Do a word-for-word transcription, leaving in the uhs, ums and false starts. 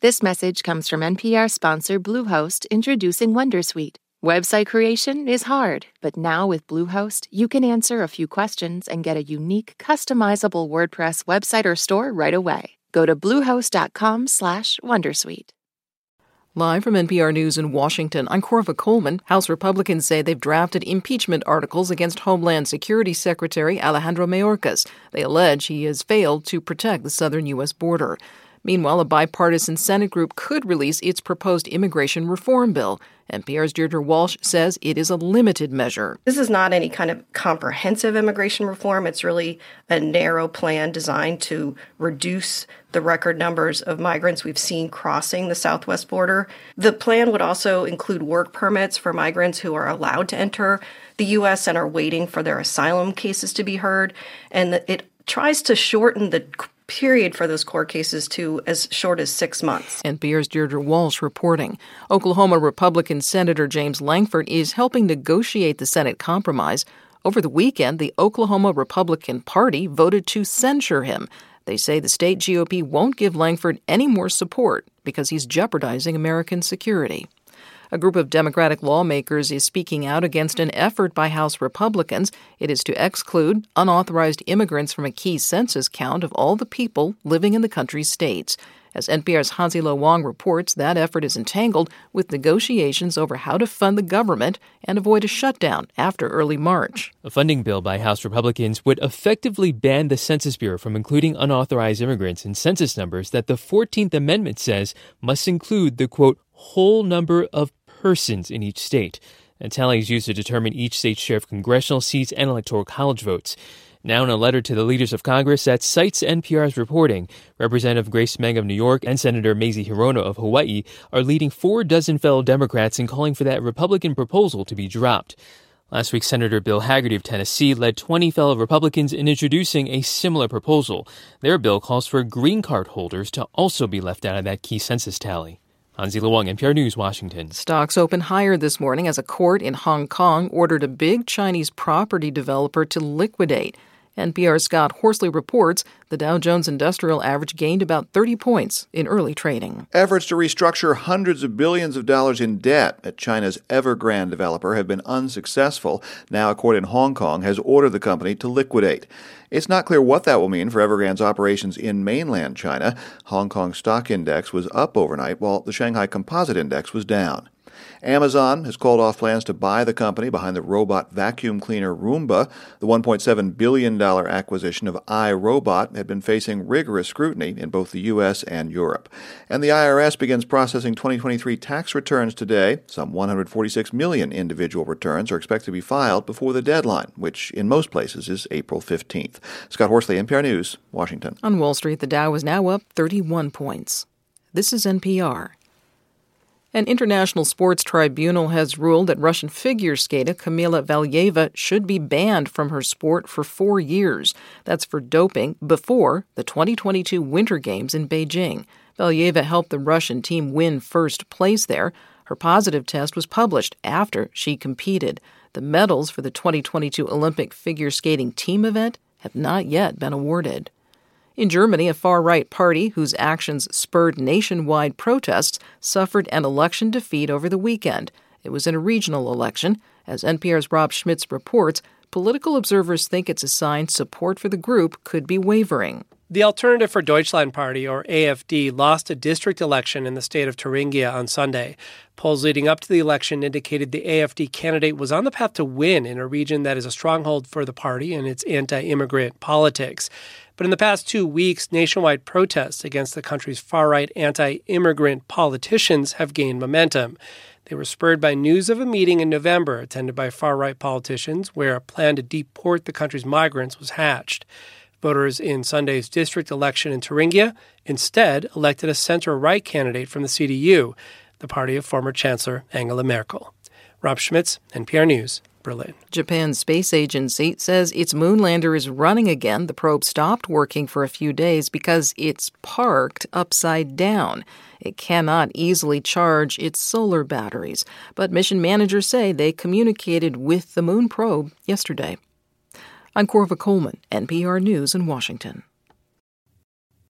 This message comes from N P R sponsor Bluehost introducing Wondersuite. Website creation is hard, but now with Bluehost, you can answer a few questions and get a unique, customizable WordPress website or store right away. Go to bluehost.com slash Wondersuite. Live from N P R News in Washington, I'm Corva Coleman. House Republicans say they've drafted impeachment articles against Homeland Security Secretary Alejandro Mayorkas. They allege he has failed to protect the southern U S border. Meanwhile, a bipartisan Senate group could release its proposed immigration reform bill. N P R's Deirdre Walsh says it is a limited measure. This is not any kind of comprehensive immigration reform. It's really a narrow plan designed to reduce the record numbers of migrants we've seen crossing the southwest border. The plan would also include work permits for migrants who are allowed to enter the U S and are waiting for their asylum cases to be heard. And it tries to shorten the period for those court cases to as short as six months. N P R's Deirdre Walsh reporting. Oklahoma Republican Senator James Lankford is helping negotiate the Senate compromise. Over the weekend, the Oklahoma Republican Party voted to censure him. They say the state G O P won't give Lankford any more support because he's jeopardizing American security. A group of Democratic lawmakers is speaking out against an effort by House Republicans. It is to exclude unauthorized immigrants from a key census count of all the people living in the country's states. As N P R's Hansi Lo Wang reports, that effort is entangled with negotiations over how to fund the government and avoid a shutdown after early March. A funding bill by House Republicans would effectively ban the Census Bureau from including unauthorized immigrants in census numbers that the fourteenth Amendment says must include the, quote, whole number of persons in each state. A tally is used to determine each state's share of congressional seats and electoral college votes. Now, in a letter to the leaders of Congress that cites N P R's reporting, Representative Grace Meng of New York and Senator Mazie Hirono of Hawaii are leading four dozen fellow Democrats in calling for that Republican proposal to be dropped. Last week, Senator Bill Haggerty of Tennessee led twenty fellow Republicans in introducing a similar proposal. Their bill calls for green card holders to also be left out of that key census tally. Anzi Luang, N P R News, Washington. Stocks open higher this morning as a court in Hong Kong ordered a big Chinese property developer to liquidate. N P R's Scott Horsley reports the Dow Jones Industrial Average gained about thirty points in early trading. Efforts to restructure hundreds of billions of dollars in debt at China's Evergrande developer have been unsuccessful. Now a court in Hong Kong has ordered the company to liquidate. It's not clear what that will mean for Evergrande's operations in mainland China. Hong Kong stock index was up overnight, while the Shanghai Composite Index was down. Amazon has called off plans to buy the company behind the robot vacuum cleaner Roomba. The one point seven billion dollars acquisition of iRobot had been facing rigorous scrutiny in both the U S and Europe. And the I R S begins processing twenty twenty-three tax returns today. Some one hundred forty-six million individual returns are expected to be filed before the deadline, which in most places is April fifteenth. Scott Horsley, N P R News, Washington. On Wall Street, the Dow is now up thirty-one points. This is N P R. An international sports tribunal has ruled that Russian figure skater Kamila Valieva should be banned from her sport for four years. That's for doping before the twenty twenty-two Winter Games in Beijing. Valieva helped the Russian team win first place there. Her positive test was published after she competed. The medals for the twenty twenty-two Olympic figure skating team event have not yet been awarded. In Germany, a far-right party whose actions spurred nationwide protests suffered an election defeat over the weekend. It was in a regional election. As N P R's Rob Schmitz reports, political observers think it's a sign support for the group could be wavering. The Alternative for Deutschland party, or A F D, lost a district election in the state of Thuringia on Sunday. Polls leading up to the election indicated the A F D candidate was on the path to win in a region that is a stronghold for the party and its anti-immigrant politics. But in the past two weeks, nationwide protests against the country's far-right anti-immigrant politicians have gained momentum. They were spurred by news of a meeting in November attended by far-right politicians where a plan to deport the country's migrants was hatched. Voters in Sunday's district election in Thuringia instead elected a center-right candidate from the C D U, the party of former Chancellor Angela Merkel. Rob Schmitz, N P R News. Berlin. Japan's space agency says its moonlander is running again. The probe stopped working for a few days because it's parked upside down. It cannot easily charge its solar batteries. But mission managers say they communicated with the moon probe yesterday. I'm Corva Coleman, N P R News in Washington.